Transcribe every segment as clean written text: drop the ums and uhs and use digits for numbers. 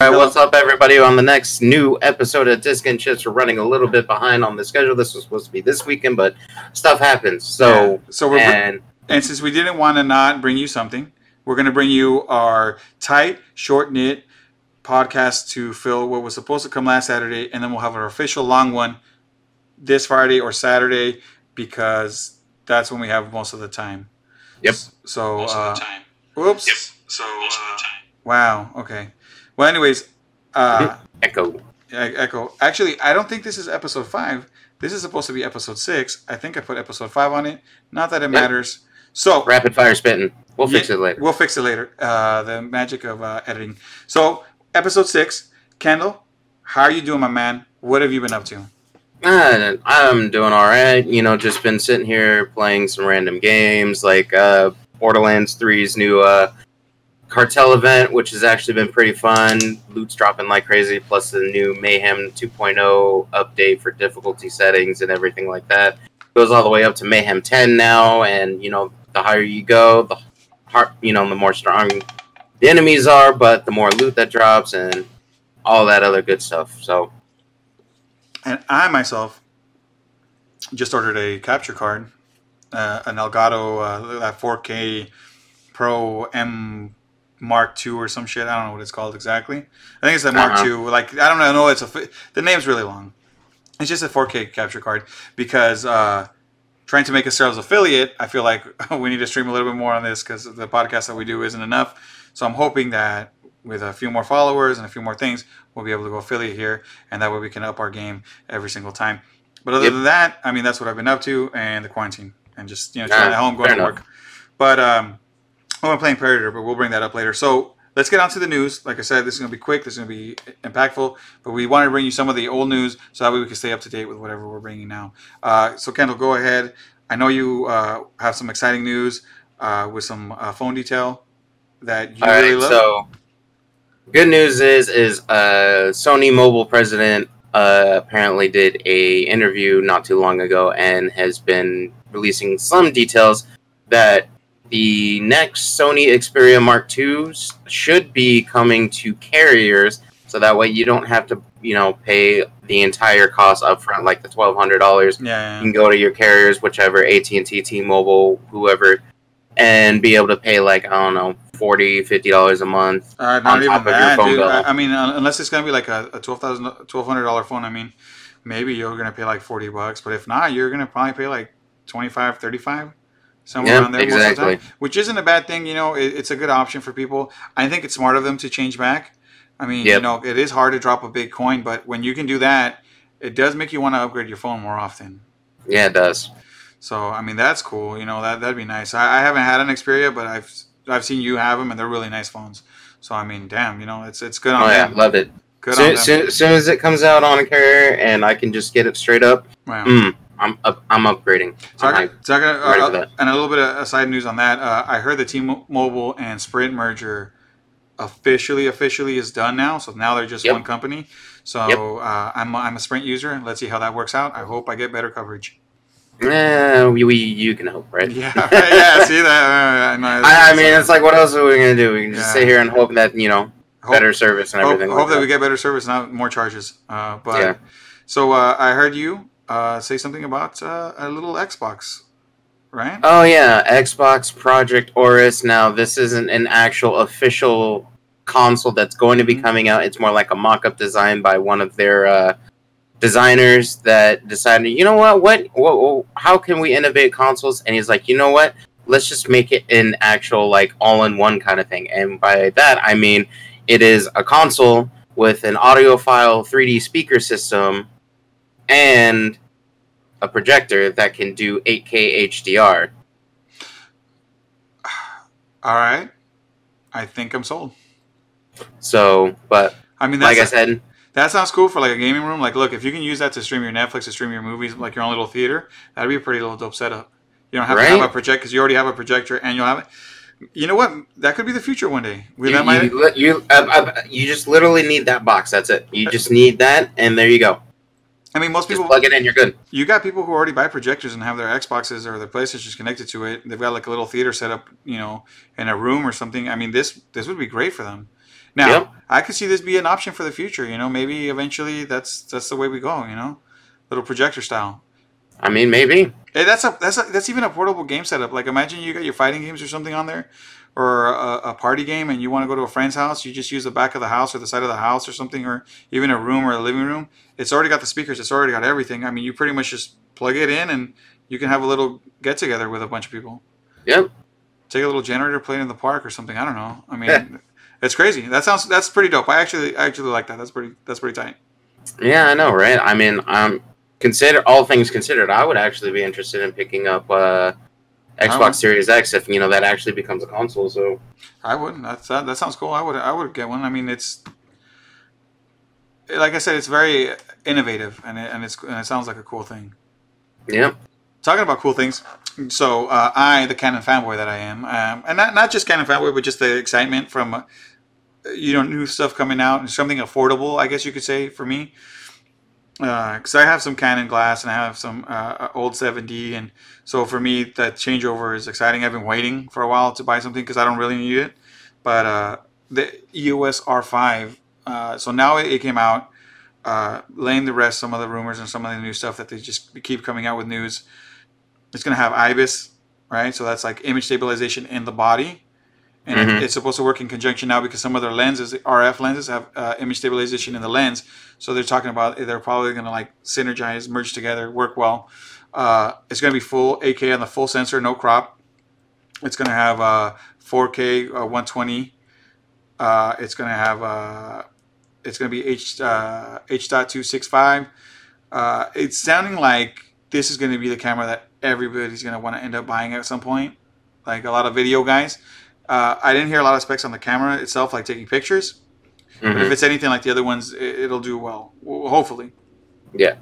All right, what's up, everybody? On the next new episode of Disc and Chips, we're running a little bit behind on the schedule. This was supposed to be this weekend, but stuff happens. So, yeah. And since we didn't want to not bring you something, we're going to bring you our tight, short-knit podcast to fill what was supposed to come last Saturday, and then we'll have an official long one this Friday or Saturday because that's when we have most of the time. Yep. So, most of the time. Whoops. Yep. So, most of the time. Wow. Okay. Well, anyways, Echo. Actually, I don't think this is episode 5. This is supposed to be episode 6. I think I put episode 5 on it. Not that it matters. So rapid fire spitting. We'll fix it later. We'll fix it later. The magic of editing. So episode 6. Kendall, how are you doing, my man? What have you been up to? I'm doing all right. You know, just been sitting here playing some random games like Borderlands 3's new cartel event, which has actually been pretty fun. Loot's dropping like crazy, plus the new Mayhem 2.0 update for difficulty settings and everything like that. Goes all the way up to Mayhem 10 now, and you know, the higher you go, the hard, you know, the more strong the enemies are, but the more loot that drops and all that other good stuff. So, and I myself just ordered a capture card, an Elgato that 4K Pro M Mark II or some shit. I don't know what it's called exactly. I think it's the Mark II. Like, I don't know. The name's really long. It's just a 4K capture card because trying to make a sales affiliate, I feel like we need to stream a little bit more on this because the podcast that we do isn't enough. So I'm hoping that with a few more followers and a few more things, we'll be able to go affiliate here, and that way we can up our game every single time. But other than that, I mean, that's what I've been up to, and the quarantine, and just, you know, staying at home, going to work. But I'm playing Predator, but we'll bring that up later. So let's get on to the news. Like I said, this is going to be quick. This is going to be impactful. But we want to bring you some of the old news so that way we can stay up to date with whatever we're bringing now. So, Kendall, go ahead. I know you have some exciting news with some phone detail that you really love. So good news is Sony Mobile president apparently did a interview not too long ago and has been releasing some details that the next Sony Xperia Mark IIs should be coming to carriers, so that way you don't have to, you know, pay the entire cost up front, like the $1,200. You can go to your carriers, whichever, AT&T, T-Mobile, whoever, and be able to pay, like, I don't know, $40, $50 a month on top of your phone bill. I mean, unless it's going to be like a $1,200 phone, I mean, maybe you're going to pay like $40, but if not, you're going to probably pay like $25, $35. Somewhere around there, exactly. Most of the time, which isn't a bad thing, you know. It's a good option for people. I think it's smart of them to change back. I mean, you know, it is hard to drop a big coin, but when you can do that, it does make you want to upgrade your phone more often. Yeah, it does. So, I mean, that's cool. You know, that'd be nice. I haven't had an Xperia, but I've seen you have them, and they're really nice phones. So, I mean, damn, you know, it's good on them. Love it. Good on them. Soon as it comes out on a carrier, and I can just get it straight up. Wow. I'm upgrading. And a little bit of side news on that. I heard the T-Mobile and Sprint merger officially is done now. So now they're just one company. So I'm a Sprint user. Let's see how that works out. I hope I get better coverage. You can hope, right? Yeah, see that. I mean, it's like, what else are we gonna do? We can just sit here and hope that, you know, better service and everything. Hope that we get better service, not more charges. So I heard you say something about a little Xbox, right? Oh, yeah. Xbox Project Oris. Now, this isn't an actual official console that's going to be coming out. It's more like a mock-up design by one of their designers that decided, you know what? How can we innovate consoles? And he's like, you know what? Let's just make it an actual, like, all-in-one kind of thing. And by that, I mean it is a console with an audiophile 3D speaker system and a projector that can do 8K HDR. All right. I think I'm sold. So, but I mean, like I said, that sounds cool for like a gaming room. Like, look, if you can use that to stream your Netflix, to stream your movies, like your own little theater, that'd be a pretty little dope setup. You don't have to have a projector because you already have a projector and you'll have it. You know what? That could be the future one day. You just literally need that box. That's it. You just need that, and there you go. I mean, most people just plug it in, you're good. You got people who already buy projectors and have their Xboxes or their PlayStations connected to it. They've got like a little theater set up, you know, in a room or something. I mean, this would be great for them. Now, I could see this be an option for the future. You know, maybe eventually that's the way we go. You know, little projector style. I mean, maybe. Hey, that's even a portable game setup. Like, imagine you got your fighting games or something on there, or a party game, and you want to go to a friend's house. You just use the back of the house or the side of the house or something, or even a room or a living room. It's already got the speakers. It's already got everything. I mean, you pretty much just plug it in, and you can have a little get together with a bunch of people. Yep. Take a little generator, play it in the park or something. I don't know. I mean, it's crazy. That's pretty dope. I actually like that. That's pretty tight. Yeah, I know, right? I mean, all things considered, I would actually be interested in picking up Xbox Series X if you know that actually becomes a console. So I wouldn't. That sounds cool. I would get one. I mean, it's like I said, it's very innovative, and it sounds like a cool thing. Yeah. Talking about cool things. So I, the Canon fanboy that I am, and not just Canon fanboy, but just the excitement from new stuff coming out and something affordable, I guess you could say, for me. Because I have some Canon glass and I have some old 7D, and so for me that changeover is exciting. I've been waiting for a while to buy something because I don't really need it, but the EOS R5. So now it came out, laying to rest some of the rumors and some of the new stuff that they just keep coming out with news. It's going to have IBIS, right? So that's like image stabilization in the body. And it's supposed to work in conjunction now because some of their lenses, RF lenses, have image stabilization in the lens. So they're talking about they're probably going to like synergize, merge together, work well. It's going to be full 8K on the full sensor, no crop. It's going to have 4K 120. It's going to be H.265. It's sounding like this is going to be the camera that everybody's going to want to end up buying at some point. Like a lot of video guys. I didn't hear a lot of specs on the camera itself, like taking pictures. Mm-hmm. But if it's anything like the other ones, it'll do well, hopefully. Yeah.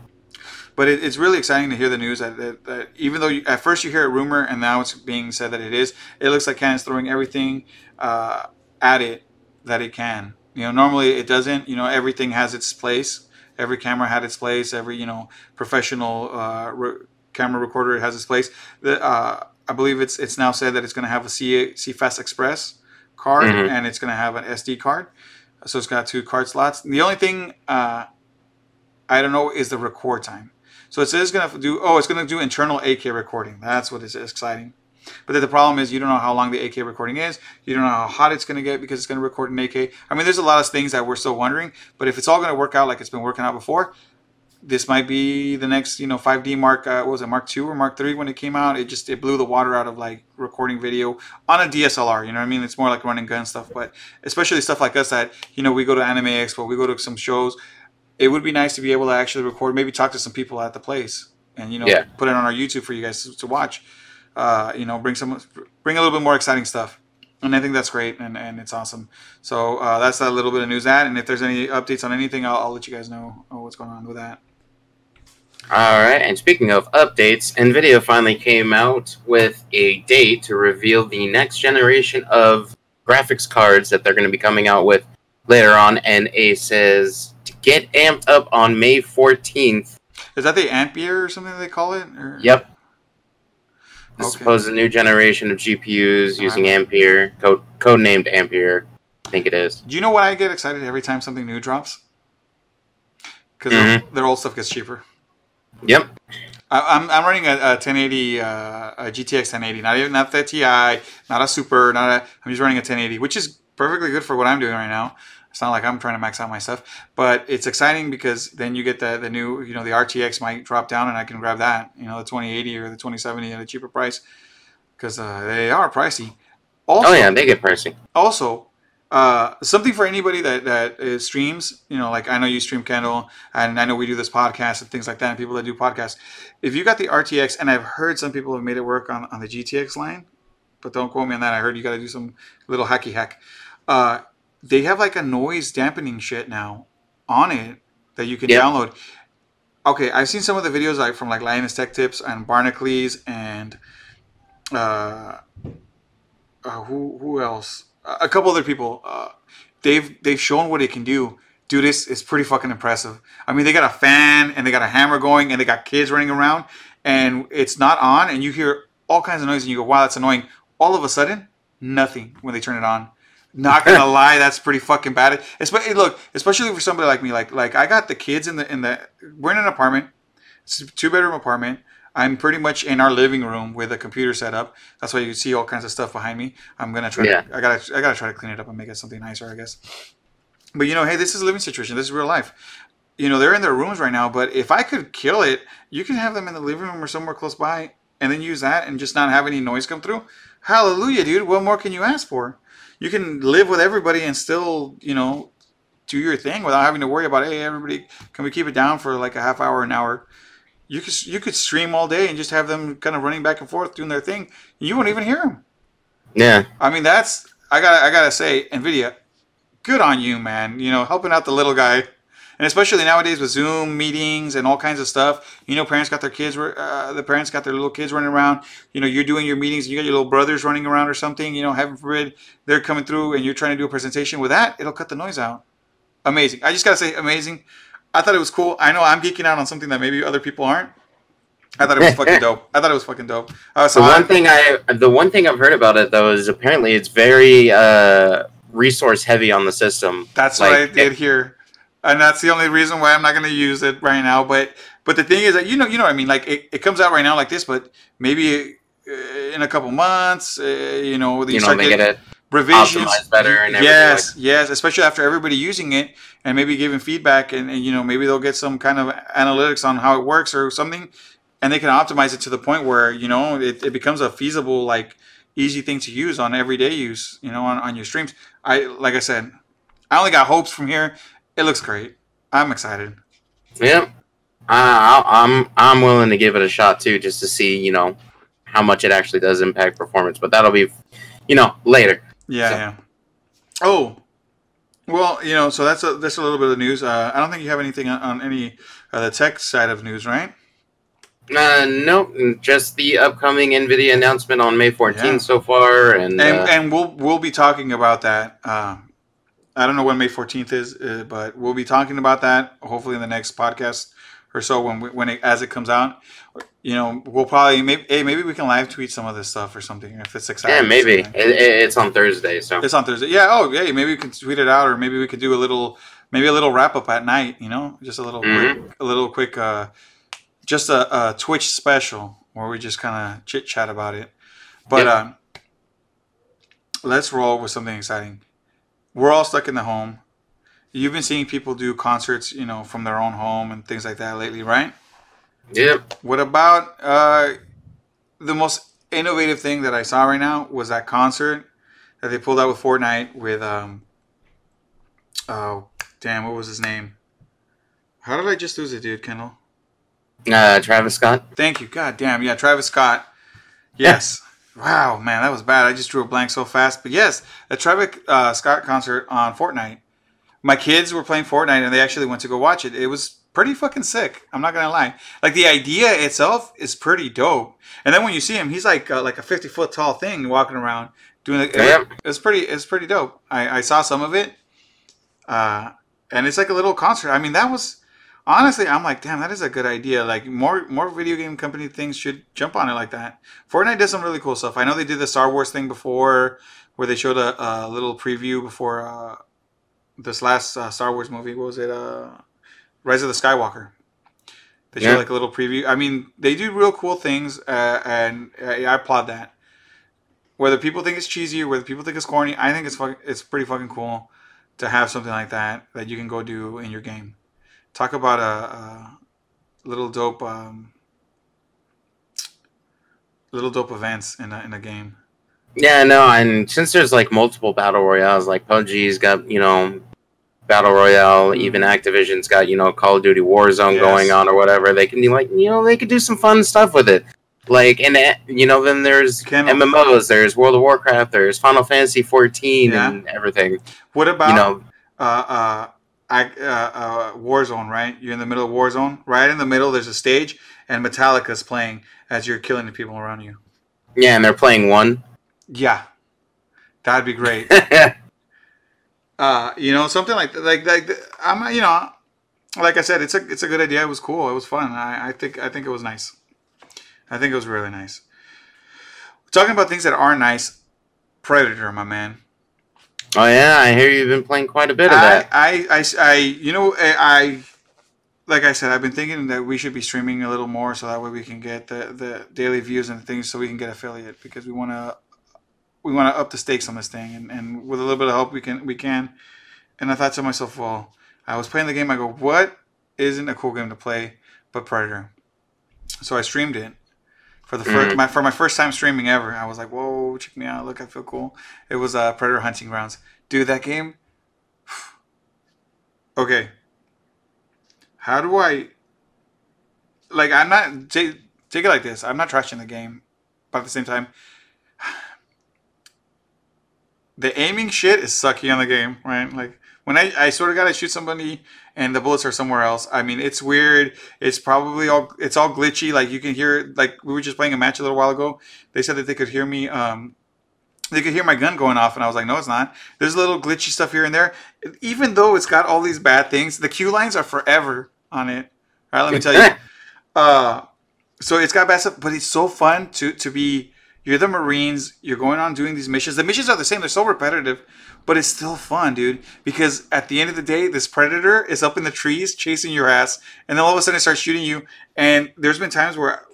But it's really exciting to hear the news that even though at first you hear a rumor and now it's being said that it is, it looks like Canon's throwing everything at it that it can. You know, normally it doesn't. You know, everything has its place. Every camera had its place. Every, you know, professional camera recorder has its place. I believe it's now said that it's going to have a CFexpress card, and it's going to have an SD card. So it's got two card slots. The only thing I don't know is the record time. So it says it's going to do internal 8K recording. That's what is exciting. But then the problem is you don't know how long the 8K recording is. You don't know how hot it's going to get because it's going to record in 8K. I mean, there's a lot of things that we're still wondering. But if it's all going to work out like it's been working out before, this might be the next, 5D Mark. What was it, Mark II or Mark III when it came out? It blew the water out of like recording video on a DSLR. You know what I mean? It's more like running gun stuff. But especially stuff like us that we go to Anime Expo, we go to some shows. It would be nice to be able to actually record, maybe talk to some people at the place, and put it on our YouTube for you guys to watch. Bring a little bit more exciting stuff, and I think that's great, and it's awesome. So that's a little bit of news that, and if there's any updates on anything, I'll let you guys know what's going on with that. All right, and speaking of updates, NVIDIA finally came out with a date to reveal the next generation of graphics cards that they're going to be coming out with later on, and it says to get amped up on May 14th. Is that the Ampere or something they call it? Or? Yep. This supposes a new generation of GPUs using Ampere, codenamed Ampere, I think it is. Do you know why I get excited every time something new drops? Because their old stuff gets cheaper. Yep. I'm running a 1080, a GTX 1080. Not the Ti, not a Super, I'm just running a 1080, which is perfectly good for what I'm doing right now. It's not like I'm trying to max out my stuff, but it's exciting because then you get the new, the RTX might drop down and I can grab that, the 2080 or the 2070 at a cheaper price because they are pricey. Also, they get pricey. Also, something for anybody that streams, like I know you stream Kendall and I know we do this podcast and things like that, and people that do podcasts. If you got the RTX, and I've heard some people have made it work on the GTX line, but don't quote me on that. I heard you got to do some little hacky hack. They have like a noise dampening shit now on it that you can download. Okay, I've seen some of the videos from Linus Tech Tips and Barnacles and who else? A couple other people. They've shown what it can do. Dude, it's pretty fucking impressive. I mean, they got a fan and they got a hammer going and they got kids running around and it's not on and you hear all kinds of noise and you go, wow, that's annoying. All of a sudden, nothing when they turn it on. Not gonna lie, that's pretty fucking bad. Especially, look, especially for somebody like me, like I got the kids in the. We're in an apartment. It's a 2-bedroom apartment. I'm pretty much in our living room with a computer set up. That's why you see all kinds of stuff behind me. I'm gonna try. Yeah. I gotta try to clean it up and make it something nicer, I guess. But you know, hey, this is a living situation. This is real life. You know, they're in their rooms right now. But if I could kill it, you can have them in the living room or somewhere close by, and then use that and just not have any noise come through. Hallelujah, dude! What more can you ask for? You can live with everybody and still, you know, do your thing without having to worry about, hey, everybody, can we keep it down for like a half hour, an hour? You could stream all day and just have them kind of running back and forth doing their thing. You won't even hear them. Yeah. I mean, that's I gotta say, NVIDIA, good on you, man. You know, helping out the little guy, and especially nowadays with Zoom meetings and all kinds of stuff. You know, the parents got their little kids running around. You know, you're doing your meetings, and you got your little brothers running around or something. You know, heaven forbid they're coming through and you're trying to do a presentation. With that, it'll cut the noise out. Amazing. I just gotta say, amazing. I thought it was cool. I know I'm geeking out on something that maybe other people aren't. I thought it was fucking dope. The one thing I've heard about it though is apparently it's very resource heavy on the system. That's like, what I did hear, and that's the only reason why I'm not going to use it right now. But the thing is that you know what I mean. Like it comes out right now like this, but maybe in a couple months, they get it. Revisions, better and everything. Yes, especially after everybody using it and maybe giving feedback and you know, maybe they'll get some kind of analytics on how it works or something, and they can optimize it to the point where, you know, it becomes a feasible, like, easy thing to use on everyday use, you know, on your streams. I only got hopes from here. It looks great. I'm excited. Yeah, I'm willing to give it a shot too, just to see, you know, how much it actually does impact performance, but that'll be, you know, later. Yeah, so. Yeah. Oh, well, you know, so that's a little bit of news. I don't think you have anything on any the tech side of news, right? No, just the upcoming NVIDIA announcement on May 14th so far, and we'll be talking about that. I don't know when May 14th is, but we'll be talking about that hopefully in the next podcast or so when it comes out. You know, we'll probably maybe we can live tweet some of this stuff or something if it's exciting. Yeah, maybe it's on Thursday, so it's on Thursday. Yeah. Oh, yeah. Maybe we can tweet it out, or maybe we could do a little wrap up at night. You know, just a little quick, just a Twitch special where we just kind of chit chat about it. But let's roll with something exciting. We're all stuck in the home. You've been seeing people do concerts, you know, from their own home and things like that lately, right? Yep. What about the most innovative thing that I saw right now was that concert that they pulled out with Fortnite with what was his name? How did I just lose it, dude, Kendall? Travis Scott. Thank you. God damn. Yeah, Travis Scott. Yes. Wow, man, that was bad. I just drew a blank so fast. But yes, a Travis Scott concert on Fortnite. My kids were playing Fortnite and they actually went to go watch it. It was pretty fucking sick. I'm not gonna lie. Like the idea itself is pretty dope. And then when you see him, he's like a 50-foot tall thing walking around doing it. It's pretty dope. I saw some of it, and it's like a little concert. I mean, that was honestly, I'm like, damn, that is a good idea. Like more video game company things should jump on it like that. Fortnite does some really cool stuff. I know they did the Star Wars thing before, where they showed a little preview before this last Star Wars movie. What was it? Rise of the Skywalker. They show like a little preview. I mean, they do real cool things, and I applaud that. Whether people think it's cheesy or whether people think it's corny, I think it's pretty fucking cool to have something like that you can go do in your game. Talk about a little dope, events in a game. Yeah, no, and since there's like multiple battle royales, like PUBG's got, you know, Battle Royale, even Activision's got, you know, Call of Duty Warzone going on or whatever. They can be like, you know, they could do some fun stuff with it. Like, and, you know, then there's MMOs, there's World of Warcraft, there's Final Fantasy XIV and everything. What about, you know, Warzone, right? You're in the middle of Warzone. Right in the middle, there's a stage, and Metallica's playing as you're killing the people around you. Yeah, and they're playing one. Yeah. That'd be great. You know, something like I'm, you know, like I said, it's a good idea. It was cool. It was fun. I think it was nice. I think it was really nice. Talking about things that are nice, Predator, my man. Oh yeah, I hear you've been playing quite a bit of that. I like I said, I've been thinking that we should be streaming a little more so that way we can get the daily views and things so we can get affiliate, because we want to up the stakes on this thing, and with a little bit of help we can. And I thought to myself, well, I was playing the game, I go, what isn't a cool game to play but Predator? So I streamed it for the my first time streaming ever. I was like, whoa, check me out, look, I feel cool. It was Predator Hunting Grounds. Dude, that game. Okay. How do I, like, I'm not, take it like this, I'm not trashing the game, but at the same time, the aiming shit is sucky on the game, right? Like, when I sort of got to shoot somebody and the bullets are somewhere else, I mean, it's weird, it's probably all, it's all glitchy, like, you can hear, like, we were just playing a match a little while ago, they said that they could hear me, they could hear my gun going off, and I was like, no, it's not. There's a little glitchy stuff here and there. Even though it's got all these bad things, the queue lines are forever on it. All right, let me tell you. So it's got bad stuff, but it's so fun to be, you're the Marines, you're going on doing these missions. The missions are the same, they're so repetitive, but it's still fun, dude, because at the end of the day, this Predator is up in the trees chasing your ass, and then all of a sudden it starts shooting you. And there's been times where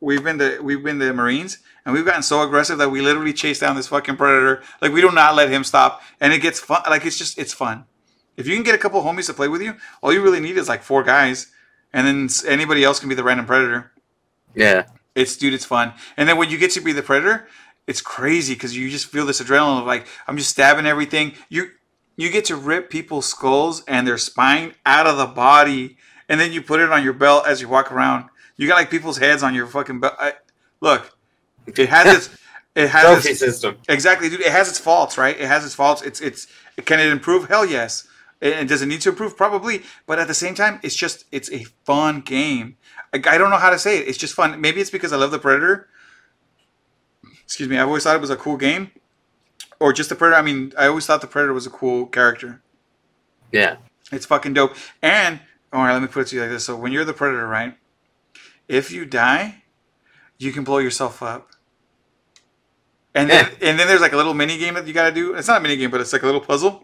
we've been the Marines, and we've gotten so aggressive that we literally chase down this fucking Predator. Like, we do not let him stop, and it gets fun. Like, it's fun. If you can get a couple homies to play with you, all you really need is like four guys, and then anybody else can be the random Predator. Yeah, it's fun. And then when you get to be the Predator, it's crazy because you just feel this adrenaline of like, I'm just stabbing everything. You get to rip people's skulls and their spine out of the body, and then you put it on your belt as you walk around. You got like people's heads on your fucking belt. Look, it has its trophy system. Exactly, dude. It has its faults, right? It has its faults. Can it improve? Hell yes. And does it need to improve? Probably. But at the same time, it's a fun game. I don't know how to say it. It's just fun. Maybe it's because I love the Predator. Excuse me. I've always thought it was a cool game, or just the Predator. I mean, I always thought the Predator was a cool character. Yeah. It's fucking dope. And all right, let me put it to you like this. So when you're the Predator, right? If you die, you can blow yourself up. And then there's like a little mini game that you gotta do. It's not a mini game, but it's like a little puzzle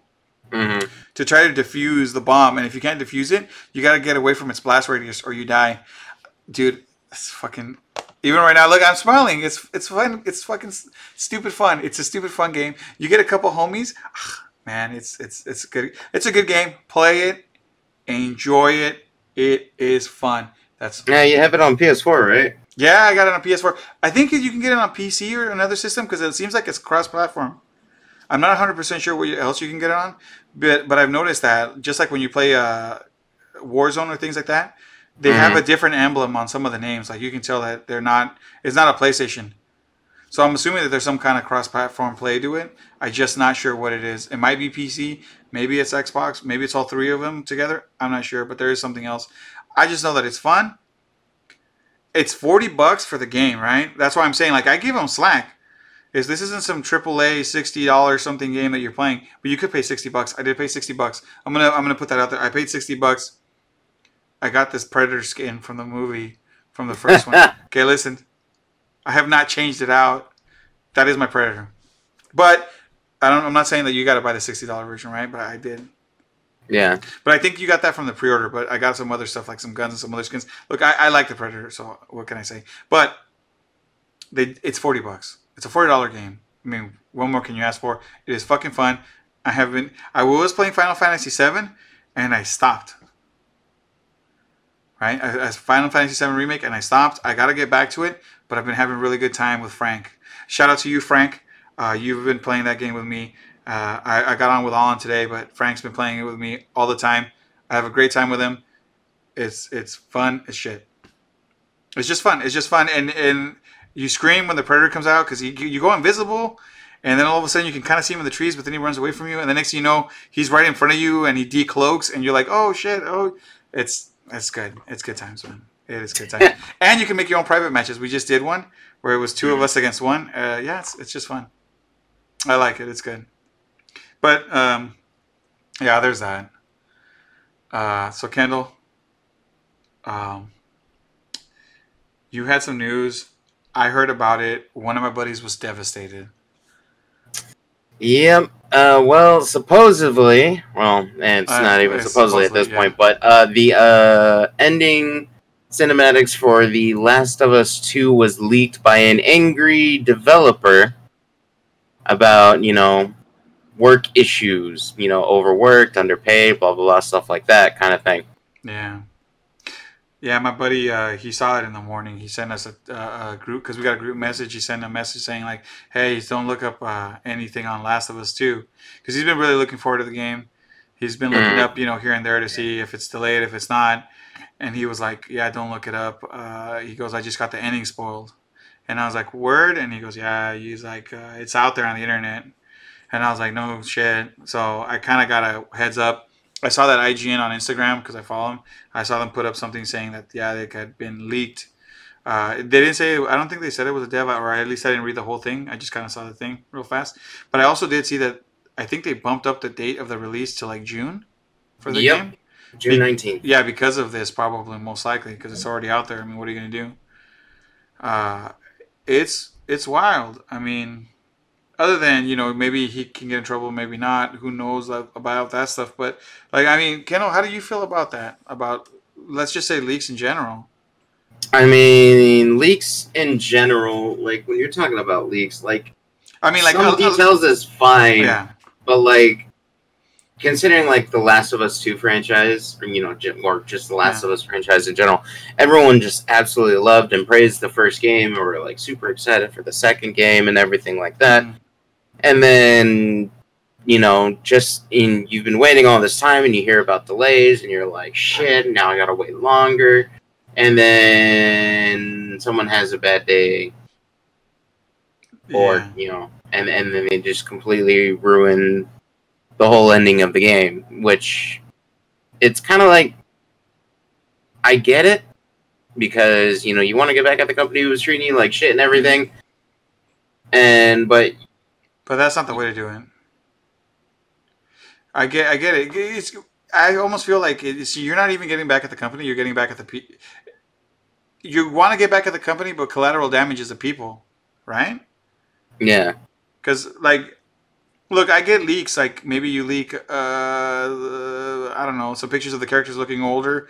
to try to defuse the bomb. And if you can't defuse it, you gotta get away from its blast radius or you die. Dude, it's fucking, even right now, look, I'm smiling. It's fun. It's fucking stupid fun. It's a stupid fun game. You get a couple homies, man, it's good. It's a good game. Play it, enjoy it. It is fun. Yeah, you have it on PS4, right? Yeah, I got it on PS4. I think you can get it on PC or another system because it seems like it's cross-platform. I'm not 100% sure what else you can get it on, but I've noticed that just like when you play Warzone or things like that, they have a different emblem on some of the names. Like you can tell that they're not. It's not a PlayStation. So I'm assuming that there's some kind of cross-platform play to it. I'm just not sure what it is. It might be PC, maybe it's Xbox, maybe it's all three of them together. I'm not sure, but there is something else. I just know that it's fun. It's $40 for the game, right? That's why I'm saying, like, I give them slack. This isn't some AAA $60 something game that you're playing, but you could pay $60. I did pay $60. I'm gonna put that out there. I paid $60. I got this Predator skin from the movie, from the first one. Okay, listen, I have not changed it out. That is my Predator, but I'm not saying that you got to buy the $60 version, right? But I did. Yeah, but I think you got that from the pre-order. But I got some other stuff like some guns and some other skins. Look, I like the Predator, so what can I say? But it's $40. It's a $40 game. I mean, what more can you ask for? It is fucking fun. I was playing Final Fantasy VII, and I stopped. Right, Final Fantasy VII Remake, and I stopped. I gotta get back to it, but I've been having a really good time with Frank. Shout out to you, Frank. You've been playing that game with me. I got on with Alan today, but Frank's been playing it with me all the time. I have a great time with him. It's fun as shit. It's just fun. It's just fun. And you scream when the Predator comes out because you go invisible, and then all of a sudden you can kind of see him in the trees, but then he runs away from you, and the next thing you know, he's right in front of you, and he decloaks, and you're like, oh shit, oh, it's good. It's good times, man. It is good times. And you can make your own private matches. We just did one where it was two of us against one. Yeah, it's just fun. I like it. It's good. But, yeah, there's that. So, Kendall, you had some news. I heard about it. One of my buddies was devastated. Yep. Well, supposedly, well, and it's not even supposedly at this point, but the ending cinematics for The Last of Us 2 was leaked by an angry developer about, you know, work issues, you know, overworked, underpaid, blah, blah, blah, stuff like that kind of thing. Yeah. Yeah, my buddy, he saw it in the morning. He sent us a group, because we got a group message. He sent a message saying, like, hey, don't look up anything on Last of Us 2. Because he's been really looking forward to the game. He's been looking up, you know, here and there to see if it's delayed, if it's not. And he was like, yeah, don't look it up. He goes, I just got the ending spoiled. And I was like, word? And he goes, yeah, he's like, it's out there on the internet. And I was like, no shit. So I kind of got a heads up. I saw that IGN on Instagram because I follow them. I saw them put up something saying that, yeah, they had been leaked. They didn't say, I don't think they said it was a dev, or at least I didn't read the whole thing. I just kind of saw the thing real fast. But I also did see that I think they bumped up the date of the release to like June for the game. June 19th. Yeah, because of this, probably, most likely, because it's already out there. I mean, what are you going to do? It's wild. I mean, other than, you know, maybe he can get in trouble, maybe not. Who knows about that stuff? But, like, I mean, Kendall, how do you feel about that? About, let's just say, leaks in general. I mean, leaks in general, like, when you're talking about leaks, like, I mean, like, some details is fine. Yeah. But, like, considering, like, the Last of Us 2 franchise, or, you know, or just the Last of Us franchise in general, everyone just absolutely loved and praised the first game, or were, like, super excited for the second game and everything like that. And then, you know, you've been waiting all this time, and you hear about delays, and you're like, shit, now I gotta wait longer. And then someone has a bad day. Or, you know, and then they just completely ruin the whole ending of the game, which it's kind of like, I get it, because, you know, you want to get back at the company who was treating you like shit and everything, but that's not the way to do it. I get it. I almost feel like you're not even getting back at the company, you're getting back at the people. You want to get back at the company, but collateral damage is the people, right? Yeah. Because, like, look, I get leaks. Like, maybe you leak, I don't know, some pictures of the characters looking older.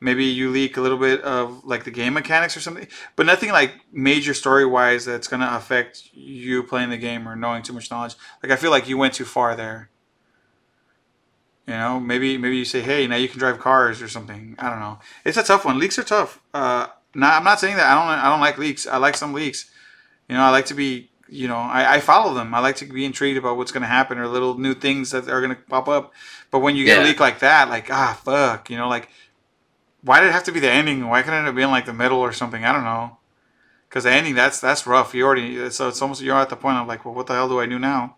Maybe you leak a little bit of, like, the game mechanics or something. But nothing, like, major story-wise that's going to affect you playing the game or knowing too much knowledge. Like, I feel like you went too far there. You know, maybe you say, hey, now you can drive cars or something. I don't know. It's a tough one. Leaks are tough. I'm not saying that I don't like leaks. I like some leaks. You know, I like to be... You know, I follow them. I like to be intrigued about what's going to happen or little new things that are going to pop up. But when you get a leak like that, like, fuck, you know, like, why did it have to be the ending? Why couldn't it have been like the middle or something? I don't know. Because the ending, that's rough. So it's almost, you're at the point of like, well, what the hell do I do now?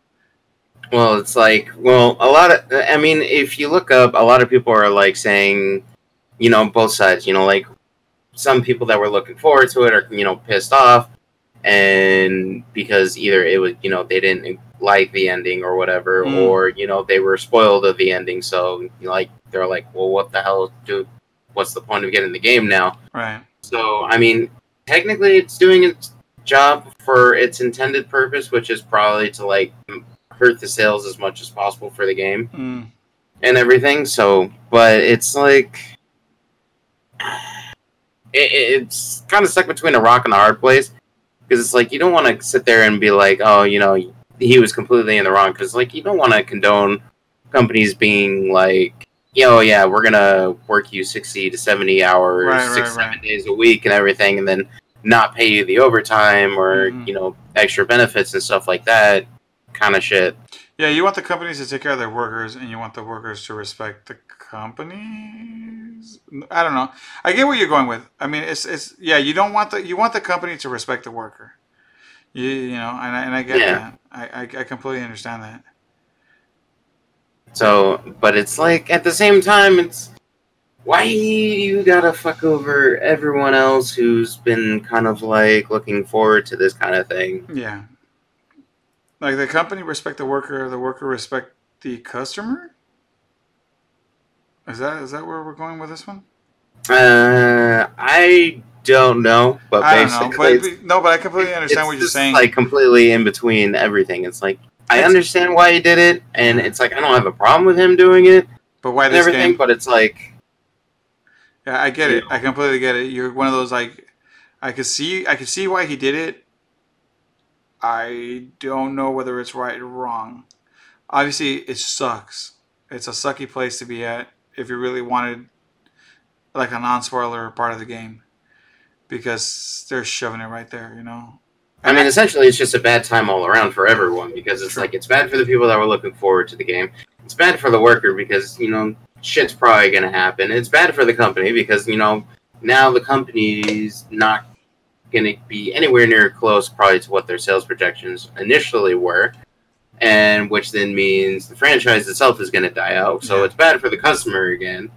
Well, it's like, if you look up, a lot of people are like saying, you know, both sides, you know, like some people that were looking forward to it are, you know, pissed off. And because either it was, you know, they didn't like the ending or whatever, or, you know, they were spoiled of the ending. So, like, they're like, well, what the hell, dude? What's the point of getting the game now? Right. So, I mean, technically it's doing its job for its intended purpose, which is probably to, like, hurt the sales as much as possible for the game and everything. So, but it's like, it's kind of stuck between a rock and a hard place. Because it's like, you don't want to sit there and be like, oh, you know, he was completely in the wrong. Because, like, you don't want to condone companies being like, oh, yeah, we're going to work you 60 to 70 hours, 7 days a week and everything, and then not pay you the overtime or, you know, extra benefits and stuff like that kind of shit. Yeah, you want the companies to take care of their workers, and you want the workers to respect the companies. I don't know. I get where you're going with. I mean, it's yeah. You want the company to respect the worker. You know, and I get that. I completely understand that. So, but it's like at the same time, it's why you gotta fuck over everyone else who's been kind of like looking forward to this kind of thing. Yeah. Like the company respect the worker respect the customer. Is that where we're going with this one? I don't know, but basically, I don't know, but I completely understand what you're saying. It's like completely in between everything. It's like I understand why he did it, and it's like I don't have a problem with him doing it. But why this game? But it's like, yeah, I get it. I completely get it. You're one of those like, I could see why he did it. I don't know whether it's right or wrong. Obviously, it sucks. It's a sucky place to be at if you really wanted like a non-spoiler part of the game, because they're shoving it right there, you know. I mean, essentially, it's just a bad time all around for everyone, because it's like, it's bad for the people that were looking forward to the game. It's bad for the worker because, you know, shit's probably going to happen. It's bad for the company because, you know, now the company's not going to be anywhere near close probably to what their sales projections initially were, and which then means the franchise itself is going to die out. So it's bad for the customer again.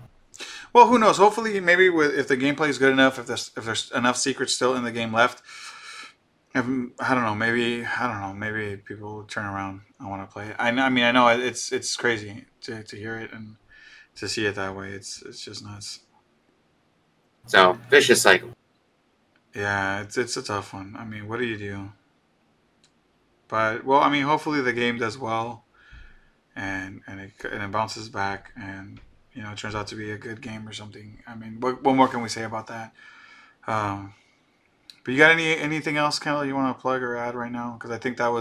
Well, who knows? Hopefully, maybe if the gameplay is good enough, if there's enough secrets still in the game left... I don't know. Maybe people will turn around and want to play it. I know it's crazy to hear it and to see it that way. It's just nuts. So vicious cycle. Yeah, it's a tough one. I mean, what do you do? But well, I mean, hopefully the game does well, and it bounces back, and you know, it turns out to be a good game or something. I mean, what more can we say about that? But you got anything else, Kendall, you want to plug or add right now? Because I think don't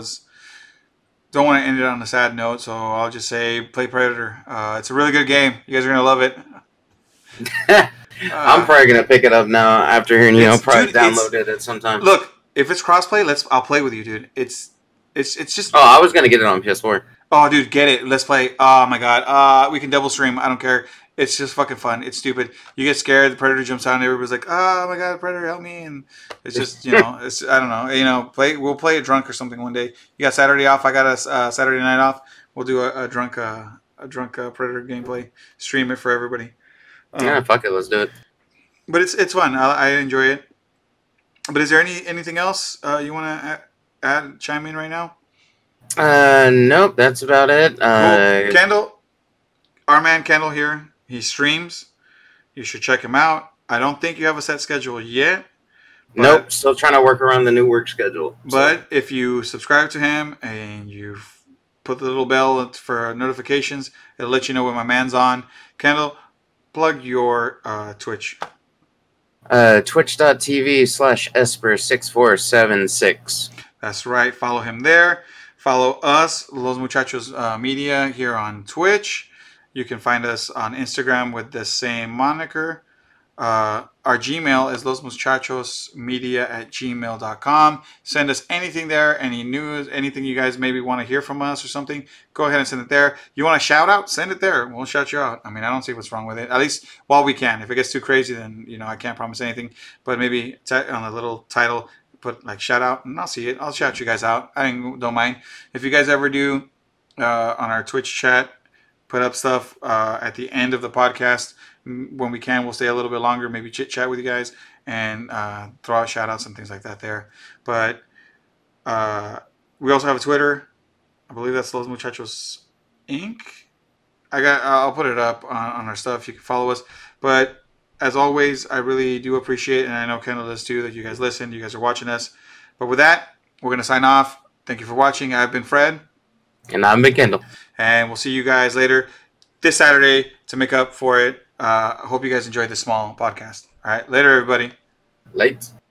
want to end it on a sad note, so I'll just say play Predator. It's a really good game. You guys are going to love it. I'm probably going to pick it up now after hearing you. I'll probably download it at some time. Look, if it's crossplay, I'll play with you, dude. It's just... Oh, I was going to get it on PS4. Oh, dude, get it. Let's play. Oh, my God. We can double stream. I don't care. It's just fucking fun. It's stupid. You get scared. The Predator jumps out, and everybody's like, "Oh my God, Predator, help me!" And it's just, you know, it's I don't know. You know, we'll play a drunk or something one day. You got Saturday off. I got a Saturday night off. We'll do a drunk Predator gameplay. Stream it for everybody. Yeah, fuck it, let's do it. But it's fun. I enjoy it. But is there anything else you want to add? Chime in right now. Nope, that's about it. Cool. Kendall, our man Kendall here. He streams. You should check him out. I don't think you have a set schedule yet. Nope. Still trying to work around the new work schedule. But if you subscribe to him and you put the little bell for notifications, it'll let you know when my man's on. Kendall, plug your Twitch. Twitch.tv/Esper6476. That's right. Follow him there. Follow us, Los Muchachos Media, here on Twitch. You can find us on Instagram with the same moniker. Our Gmail is losmuchachosmedia@gmail.com. Send us anything there, any news, anything you guys maybe want to hear from us or something. Go ahead and send it there. You want a shout out? Send it there. We'll shout you out. I mean, I don't see what's wrong with it. At least while we can. If it gets too crazy, then, you know, I can't promise anything. But maybe on a little title, put like shout out, and I'll see it. I'll shout you guys out. I don't mind. If you guys ever do on our Twitch chat, put up stuff at the end of the podcast. When we can, we'll stay a little bit longer, maybe chit-chat with you guys, and throw out shout-outs and things like that there. But we also have a Twitter. I believe that's Los Muchachos Inc. I'll put it up on our stuff. You can follow us. But as always, I really do appreciate, and I know Kendall does too, that you guys listen, you guys are watching us. But with that, we're going to sign off. Thank you for watching. I've been Fred. And I'm Big Kendall. And we'll see you guys later this Saturday to make up for it. I hope you guys enjoyed this small podcast. All right. Later, everybody. Late.